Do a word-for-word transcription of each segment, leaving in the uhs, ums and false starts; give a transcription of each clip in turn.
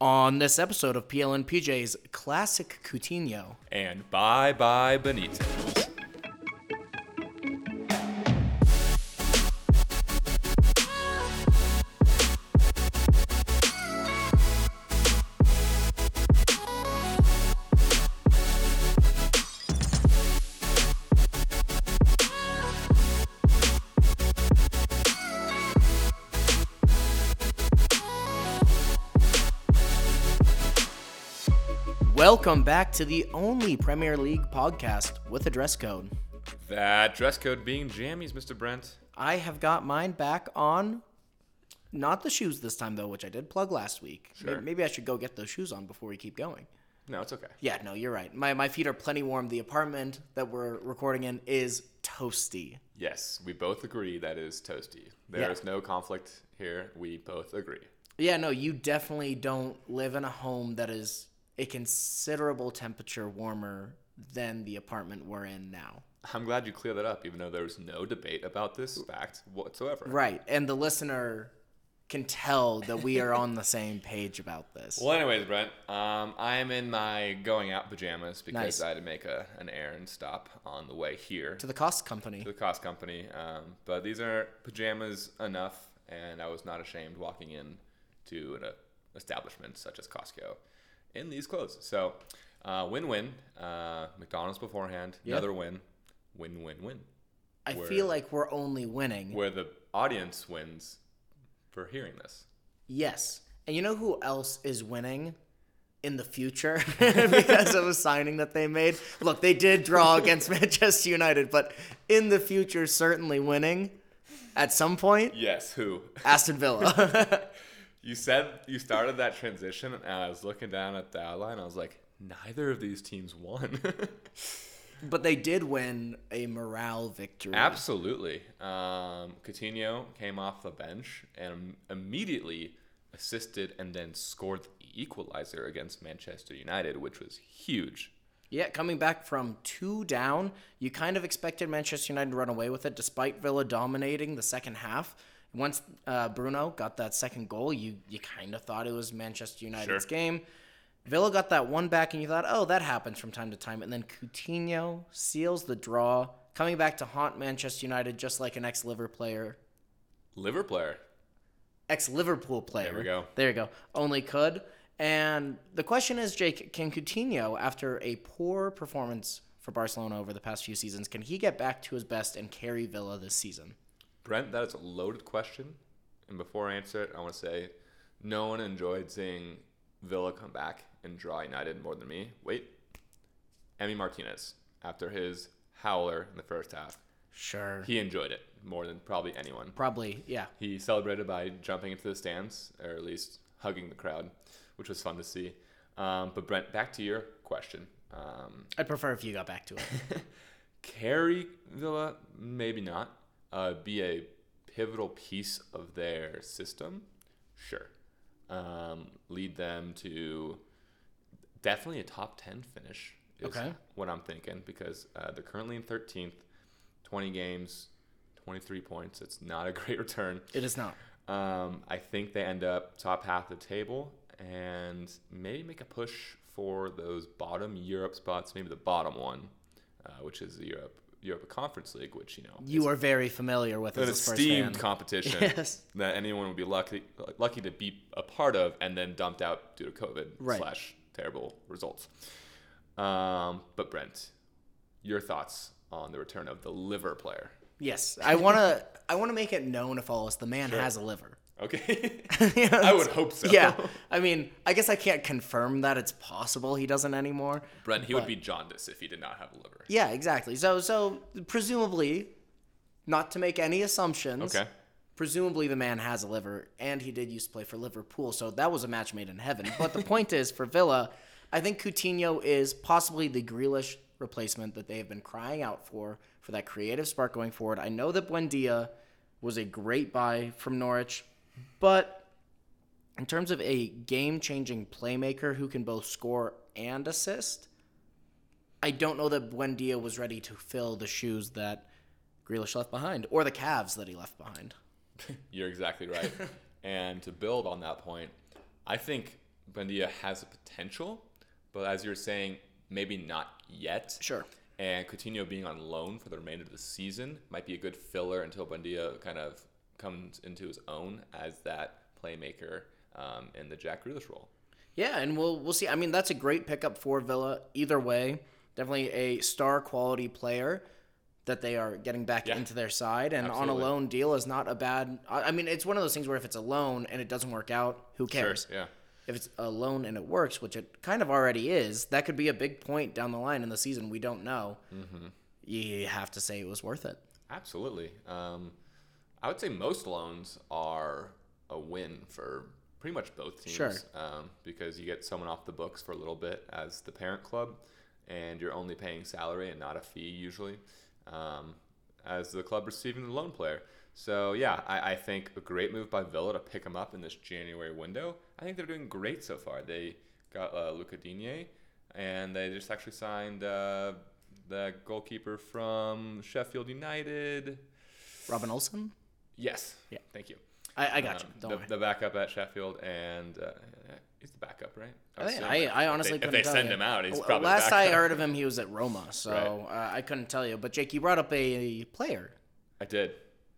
on this episode of P L N P J's Classic Coutinho. And bye-bye Benitez. Welcome back to the only Premier League podcast with a dress code. That dress code being jammies, Mister Brent. I have got mine back on, not the shoes this time, though, which I did plug last week. Sure. Maybe I should go get those shoes on before we keep going. No, it's okay. Yeah, no, you're right. My my feet are plenty warm. The apartment that we're recording in is toasty. Yes, we both agree that is toasty. There yeah. is no conflict here. We both agree. Yeah, no, you definitely don't live in a home that is a considerable temperature warmer than the apartment we're in now. I'm glad you cleared that up, even though there was no debate about this fact whatsoever. Right, and the listener can tell that we are on the same page about this. Well, anyways, Brent, um, I'm in my going-out pajamas because nice. I had to make a, an errand stop on the way here. To the Costco company. To the Costco company. Um, but these are pajamas enough, and I was not ashamed walking in to an uh, establishment such as Costco in these clothes. So, uh, win-win. Uh, McDonald's beforehand. Yep. Another win. Win-win-win. I where, feel like we're only winning. Where the audience wins for hearing this. Yes. And you know who else is winning in the future because of a signing that they made? Look, they did draw against Manchester United, but in the future, certainly winning at some point. Yes, who? Aston Villa. You said you started that transition, and I was looking down at the outline. I was like, neither of these teams won. But they did win a morale victory. Absolutely. Um, Coutinho came off the bench and immediately assisted and then scored the equalizer against Manchester United, which was huge. Yeah, coming back from two down, you kind of expected Manchester United to run away with it, despite Villa dominating the second half. Once uh, Bruno got that second goal, you, you kind of thought it was Manchester United's sure. game. Villa got that one back, and you thought, oh, that happens from time to time. And then Coutinho seals the draw, coming back to haunt Manchester United just like an ex-Liverpool player. Liver player? Ex-Liverpool player. There we go. There you go. Only could. And the question is, Jake, can Coutinho, after a poor performance for Barcelona over the past few seasons, can he get back to his best and carry Villa this season? Brent, that is a loaded question. And before I answer it, I want to say no one enjoyed seeing Villa come back and draw United more than me. Wait. Emi Martinez, after his howler in the first half. Sure. He enjoyed it more than probably anyone. Probably, yeah. He celebrated by jumping into the stands, or at least hugging the crowd, which was fun to see. Um, but Brent, back to your question. Um, I'd prefer if you got back to it. Carry Villa? Maybe not. Uh, be a pivotal piece of their system, sure. Um, lead them to definitely a top ten finish is okay. what I'm thinking, because uh, they're currently in thirteenth, twenty games, twenty-three points. It's not a great return. It is not. Um, I think they end up top half of the table and maybe make a push for those bottom Europe spots, maybe the bottom one, uh, which is Europe. Europa Conference League, which, you know, you are very familiar with as a Spurs fan. An esteemed competition yes. that anyone would be lucky lucky to be a part of and then dumped out due to COVID right. slash terrible results. Um, but Brent, your thoughts on the return of the liver player? Yes, I want to I want to make it known if all us the man sure. has a liver. Okay. yeah, I would hope so. Yeah. I mean, I guess I can't confirm that. It's possible he doesn't anymore. Brent, he but... would be jaundiced if he did not have a liver. Yeah, exactly. So, so presumably, not to make any assumptions, okay. presumably the man has a liver, and he did used to play for Liverpool, so that was a match made in heaven. But the point is, for Villa, I think Coutinho is possibly the Grealish replacement that they have been crying out for, for that creative spark going forward. I know that Buendia was a great buy from Norwich. But in terms of a game-changing playmaker who can both score and assist, I don't know that Buendia was ready to fill the shoes that Grealish left behind, or the calves that he left behind. You're exactly right. And to build on that point, I think Buendia has the potential, but as you're saying, maybe not yet. Sure. And Coutinho being on loan for the remainder of the season might be a good filler until Buendia kind of comes into his own as that playmaker um, in the Jack Grealish role. Yeah, and we'll we'll see. I mean, that's a great pickup for Villa. Either way, definitely a star quality player that they are getting back yeah. into their side. And Absolutely. on a loan deal is not a bad. I mean, it's one of those things where if it's a loan and it doesn't work out, who cares? Sure, yeah. If it's a loan and it works, which it kind of already is, that could be a big point down the line in the season. We don't know. Mm-hmm. You have to say it was worth it. Absolutely. Um, I would say most loans are a win for pretty much both teams. Sure. Um, because you get someone off the books for a little bit as the parent club, and you're only paying salary and not a fee usually um, as the club receiving the loan player. So, yeah, I, I think a great move by Villa to pick him up in this January window. I think they're doing great so far. They got uh, Luca Digne, and they just actually signed uh, the goalkeeper from Sheffield United. Robin Olsen? Yes. Yeah. Thank you. I, I got um, you. Don't the, worry. The backup at Sheffield, and uh, he's the backup, right? I, I, think, I, I honestly they, couldn't tell you. If they send you. him out, he's well, probably the backup. Last I heard of him, he was at Roma, so right. uh, I couldn't tell you. But, Jake, you brought up a player. I did.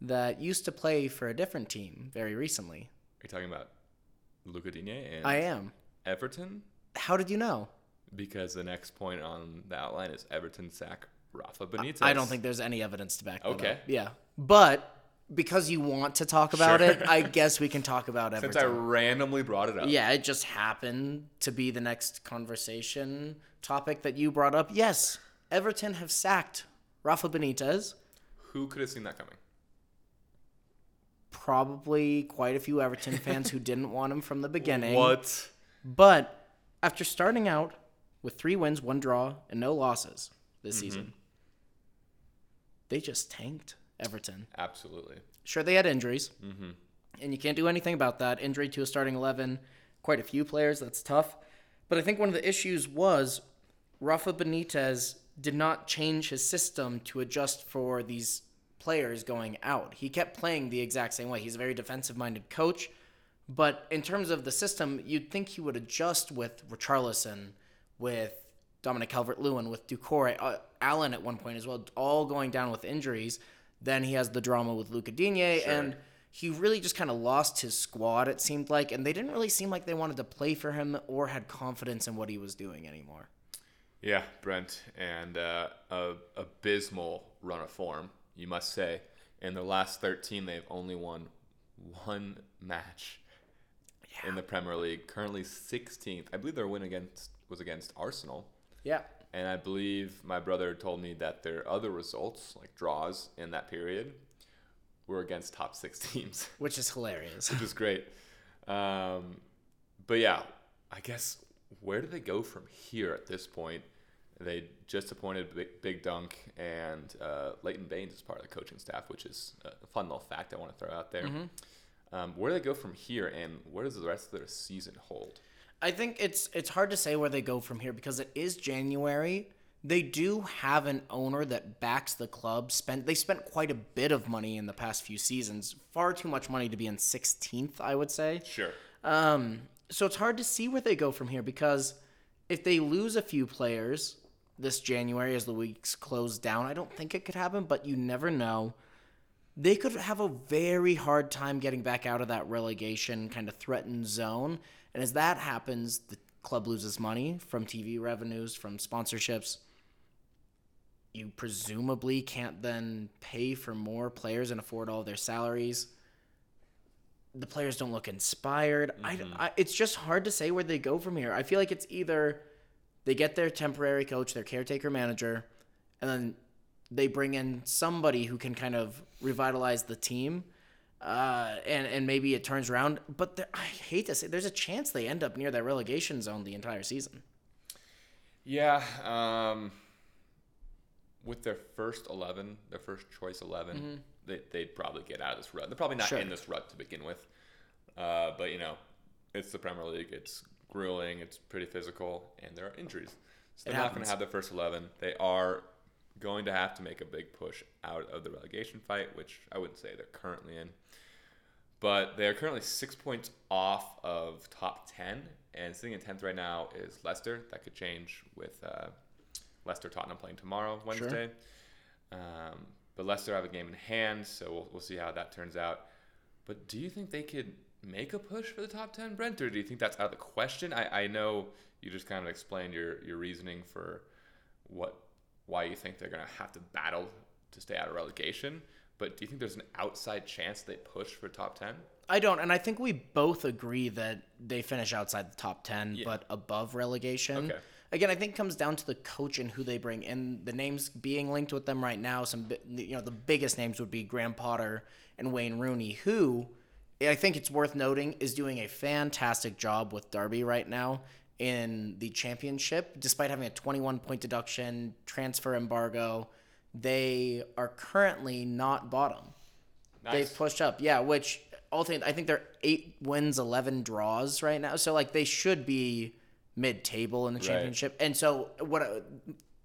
That used to play for a different team very recently. Are you talking about Luca Digne and I am. Everton? How did you know? Because the next point on the outline is Everton sack Rafa Benitez. I don't think there's any evidence to back that okay. up. Yeah. But because you want to talk about sure. it, I guess we can talk about Everton. Since I randomly brought it up. Yeah, it just happened to be the next conversation topic that you brought up. Yes, Everton have sacked Rafa Benitez. Who could have seen that coming? Probably quite a few Everton fans who didn't want him from the beginning. What? But after starting out with three wins, one draw, and no losses this mm-hmm. season, they just tanked Everton. Absolutely. Sure, they had injuries, mm-hmm. and you can't do anything about that. Injury to a starting eleven, quite a few players, that's tough. But I think one of the issues was Rafa Benitez did not change his system to adjust for these players going out. He kept playing the exact same way. He's a very defensive-minded coach, but in terms of the system, you'd think he would adjust with Richarlison, with Dominic Calvert-Lewin, with Doucouré, uh, Allen at one point as well, all going down with injuries. Then he has the drama with Luca Digne, sure. and he really just kind of lost his squad, it seemed like, and they didn't really seem like they wanted to play for him or had confidence in what he was doing anymore. Yeah, Brent, and uh, a abysmal run of form. You must say, in their last thirteen, they've only won one match yeah. in the Premier League. Currently sixteenth. I believe their win against was against Arsenal. Yeah. And I believe my brother told me that their other results, like draws in that period, were against top six teams. Which is hilarious. Which is great. Um, but yeah, I guess where do they go from here at this point? They just appointed Big Dunk and uh, Leighton Baines as part of the coaching staff, which is a fun little fact I want to throw out there. Mm-hmm. Um, where do they go from here, and where does the rest of their season hold? I think it's it's hard to say where they go from here because it is January. They do have an owner that backs the club. Spent They spent quite a bit of money in the past few seasons, far too much money to be in sixteenth, I would say. Sure. Um, so it's hard to see where they go from here because if they lose a few players this January as the weeks close down, I don't think it could happen, but you never know. They could have a very hard time getting back out of that relegation kind of threatened zone. And as that happens, the club loses money from T V revenues, from sponsorships. You presumably can't then pay for more players and afford all their salaries. The players don't look inspired. Mm-hmm. I, I, it's just hard to say where they go from here. I feel like it's either they get their temporary coach, their caretaker manager, and then they bring in somebody who can kind of revitalize the team, uh, and, and maybe it turns around. But there, I hate to say, there's a chance they end up near that relegation zone the entire season. Yeah. Um, with their first eleven, their first choice eleven, mm-hmm. they, they'd probably get out of this rut. They're probably not sure. in this rut to begin with. Uh, but, you know, it's the Premier League. It's grueling, it's pretty physical, and there are injuries. So they're not going to have the first eleven. They are going to have to make a big push out of the relegation fight, which I wouldn't say they're currently in. But they're currently six points off of top ten And sitting in tenth right now is Leicester. That could change with uh, Leicester Tottenham playing tomorrow, Wednesday. Sure. Um, but Leicester have a game in hand, so we'll, we'll see how that turns out. But do you think they could make a push for the top ten, Brent, or do you think that's out of the question? I, I know you just kind of explained your, your reasoning for what why you think they're going to have to battle to stay out of relegation, but do you think there's an outside chance they push for top ten? I don't, and I think we both agree that they finish outside the top ten, yeah. but above relegation. Okay. Again, I think it comes down to the coach and who they bring in. The names being linked with them right now, some you know the biggest names would be Graham Potter and Wayne Rooney, who I think it's worth noting is doing a fantastic job with Derby right now in the championship, despite having a twenty-one point deduction, transfer embargo. They are currently not bottom. Nice. They've pushed up, yeah. Which all things, I think they're eight wins, eleven draws right now. So like they should be mid-table in the championship. Right. And so what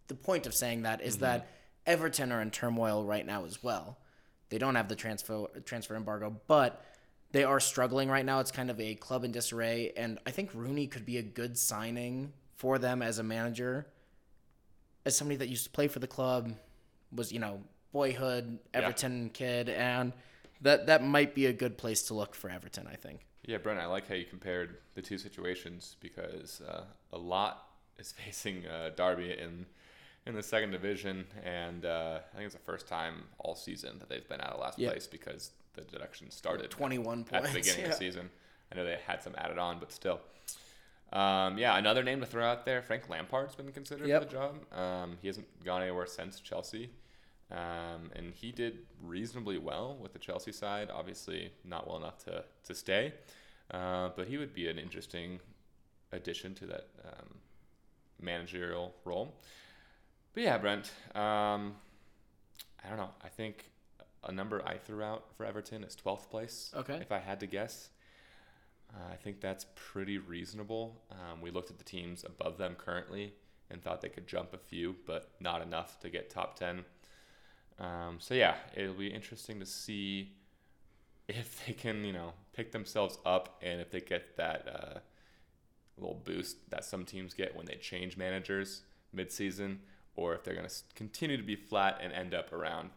the point of saying that is mm-hmm. that Everton are in turmoil right now as well. They don't have the transfer transfer embargo, but they are struggling right now. It's kind of a club in disarray, and I think Rooney could be a good signing for them as a manager, as somebody that used to play for the club. Was, you know, boyhood, Everton yeah. kid, and that that might be a good place to look for Everton, I think. Yeah, Brent, I like how you compared the two situations because uh, a lot is facing uh, Derby in in the second division, and uh, I think it's the first time all season that they've been out of last yeah. place because the deduction started twenty-one points at the beginning yeah. of the season. I know they had some added on, but still. Um, yeah, another name to throw out there, Frank Lampard's been considered yep. for the job. Um, he hasn't gone anywhere since Chelsea. Um, and he did reasonably well with the Chelsea side, obviously not well enough to, to stay. Uh, but he would be an interesting addition to that um, managerial role. But yeah, Brent, um, I don't know. I think a number I threw out for Everton is twelfth place, okay. if I had to guess. Uh, I think that's pretty reasonable. Um, we looked at the teams above them currently and thought they could jump a few, but not enough to get top ten. Um, so yeah, it'll be interesting to see if they can, you know, pick themselves up and if they get that uh, little boost that some teams get when they change managers mid-season, or if they're going to continue to be flat and end up around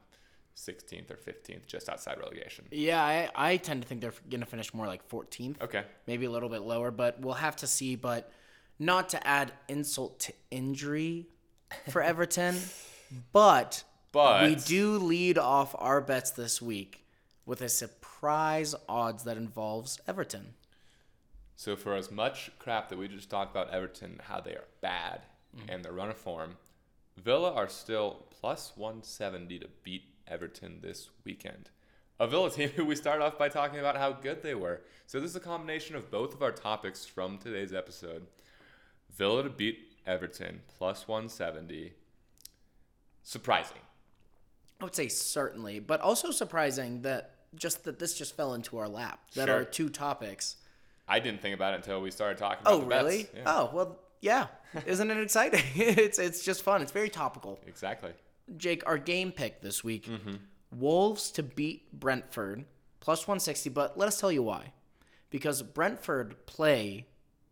sixteenth or fifteenth, just outside relegation. Yeah, I, I tend to think they're going to finish more like fourteenth. Okay. Maybe a little bit lower, but we'll have to see. But not to add insult to injury for Everton, but, but we do lead off our bets this week with a surprise odds that involves Everton. So for as much crap that we just talked about Everton, how they are bad mm-hmm. and their run of form, Villa are still plus one seventy to beat Everton this weekend. A Villa team who we started off by talking about how good they were. So this is a combination of both of our topics from today's episode. Villa to beat Everton, plus one seventy. Surprising. I would say certainly, but also surprising that just that this just fell into our lap, that sure. are two topics. I didn't think about it until we started talking about oh, the bets. Oh, really? Yeah. Oh, well, yeah. Isn't it exciting? it's It's just fun. It's very topical. Exactly. Jake, our game pick this week, mm-hmm. Wolves to beat Brentford, plus one sixty, but let us tell you why. Because Brentford play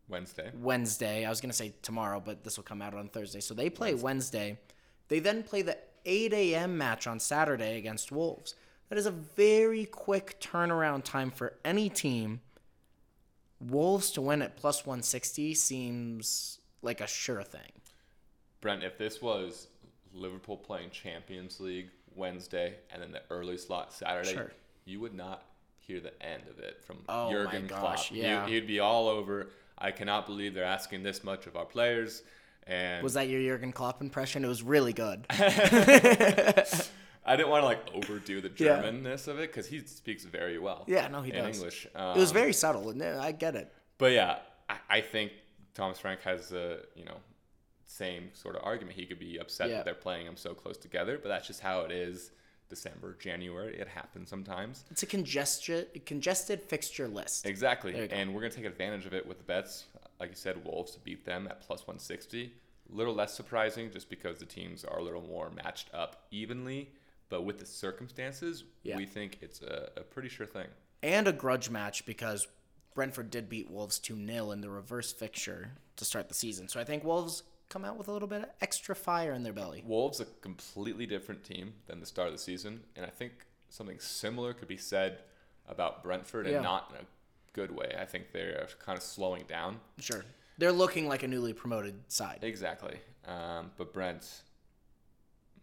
Wednesday. Wednesday. I was going to say tomorrow, but this will come out on Thursday. So they play Wednesday. Wednesday. They then play the eight a.m. match on Saturday against Wolves. That is a very quick turnaround time for any team. Wolves to win at plus one sixty seems like a sure thing. Brent, if this was Liverpool playing Champions League Wednesday and then the early slot Saturday, sure. you would not hear the end of it from oh Jurgen Klopp. Yeah. He, he'd be all over. I cannot believe they're asking this much of our players. And was that your Jurgen Klopp impression? It was really good. I didn't want to like overdo the Germanness yeah. of it because he speaks very well. Yeah, no, he in does. In English. Um, it was very subtle. I get it. But yeah, I, I think Thomas Frank has a, uh, you know, same sort of argument. He could be upset yeah. that they're playing them so close together, but that's just how it is. December, January, it happens sometimes. It's a congestion, congested fixture list. Exactly, and we're going to take advantage of it with the bets. Like you said, Wolves to beat them at plus one sixty. A little less surprising just because the teams are a little more matched up evenly, but with the circumstances, yeah. we think it's a, a pretty sure thing. And a grudge match because Brentford did beat Wolves two nil in the reverse fixture to start the season. So I think Wolves come out with a little bit of extra fire in their belly. Wolves, a completely different team than the start of the season. And I think something similar could be said about Brentford, and yeah. not in a good way. I think they're kind of slowing down. Sure. They're looking like a newly promoted side. Exactly. Um, but Brent,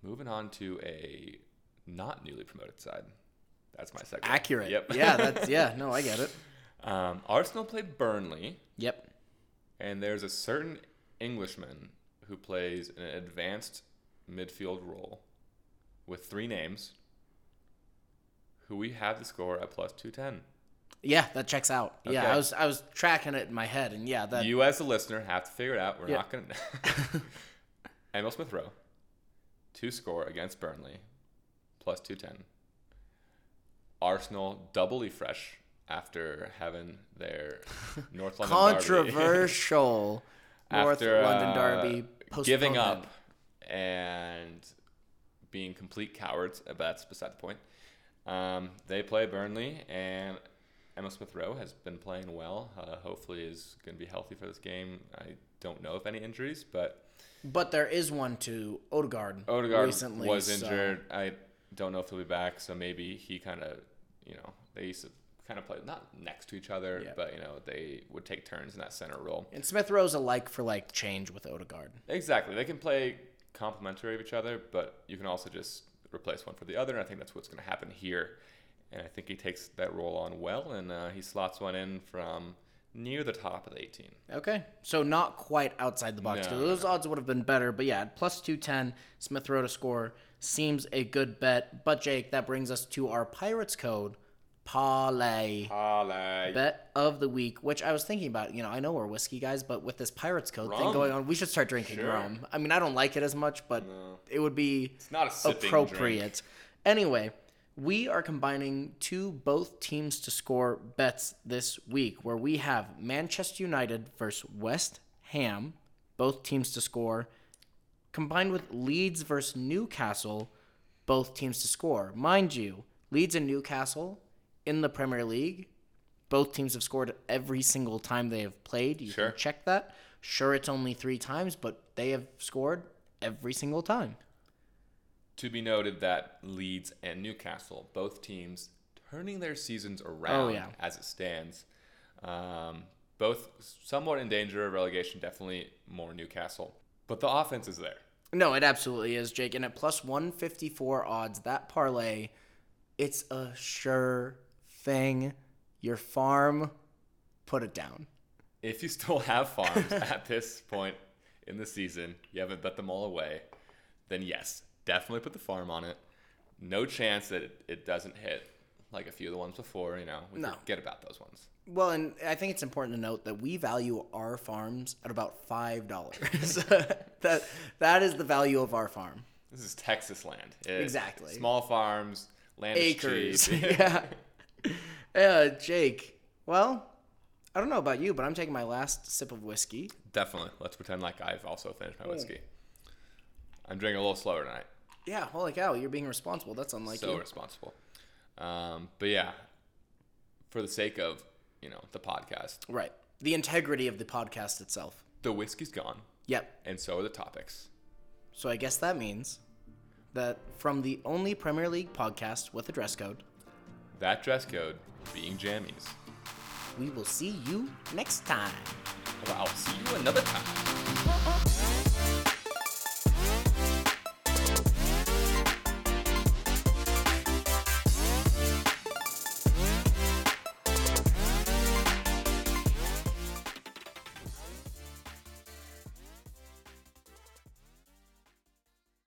moving on to a not newly promoted side. That's my second. Accurate. Yep. Yeah, that's, yeah, no, I get it. Um, Arsenal played Burnley. Yep. And there's a certain Englishman who plays an advanced midfield role with three names, who we have the score at plus two ten. Yeah, that checks out. Okay. Yeah, I was I was tracking it in my head, and yeah, that you as a listener have to figure it out. We're yeah. not going to. Emil Smith-Rowe to score against Burnley, plus two ten. Arsenal doubly fresh after having their North London controversial derby. North after, London uh, derby giving up and being complete cowards. That's beside the point. Um, they play Burnley, and Emil Smith-Rowe has been playing well. Uh, hopefully is going to be healthy for this game. I don't know if any injuries, but... But there is one to Odegaard, Odegaard recently. Odegaard was injured. So. I don't know if he'll be back, so maybe he kind of, you know, they used to kind of play not next to each other, yeah. but, you know, they would take turns in that center role. And Smith-Rowe's a like-for-like change with Odegaard. Exactly. They can play complementary of each other, but you can also just... replace one for the other, and I think that's what's going to happen here. And I think he takes that role on well, and uh, he slots one in from near the top of the eighteen. Okay, so not quite outside the box. No, Those no. odds would have been better, but yeah, plus two ten, Smith-Rowe to score seems a good bet. But Jake, that brings us to our Pirates code, Parlay. Parlay. Bet of the week, which I was thinking about. You know, I know we're whiskey guys, but with this Pirates code rum. thing going on, we should start drinking sure. rum. I mean, I don't like it as much, but no. it would be it's not a appropriate. Drink. Anyway, we are combining two both teams to score bets this week, where we have Manchester United versus West Ham, both teams to score, combined with Leeds versus Newcastle, both teams to score. Mind you, Leeds and Newcastle... in the Premier League, both teams have scored every single time they have played. You sure. can check that. Sure, it's only three times, but they have scored every single time. To be noted that Leeds and Newcastle, both teams turning their seasons around oh, yeah. as it stands. Um, both somewhat in danger of relegation, definitely more Newcastle. But the offense is there. No, it absolutely is, Jake. And at plus one fifty-four odds, that parlay, it's a sure... thing, your farm, put it down. If you still have farms at this point in the season, you haven't bet them all away, then yes, definitely put the farm on it. No chance that it, it doesn't hit like a few of the ones before, you know, we no. forget about those ones. Well, and I think it's important to note that we value our farms at about five dollars. that That is the value of our farm. This is Texas land. It, exactly. Small farms, land acres. Is cheap. yeah. Uh, Jake, well, I don't know about you, but I'm taking my last sip of whiskey. Definitely. Let's pretend like I've also finished my whiskey. Mm. I'm drinking a little slower tonight. Yeah, holy cow, you're being responsible. That's unlike so you. So responsible. Um, but yeah, for the sake of, you know, the podcast. Right. The integrity of the podcast itself. The whiskey's gone. Yep. And so are the topics. So I guess that means that from the only Premier League podcast with a dress code... that dress code being jammies. We will see you next time. Well, I'll see you another time.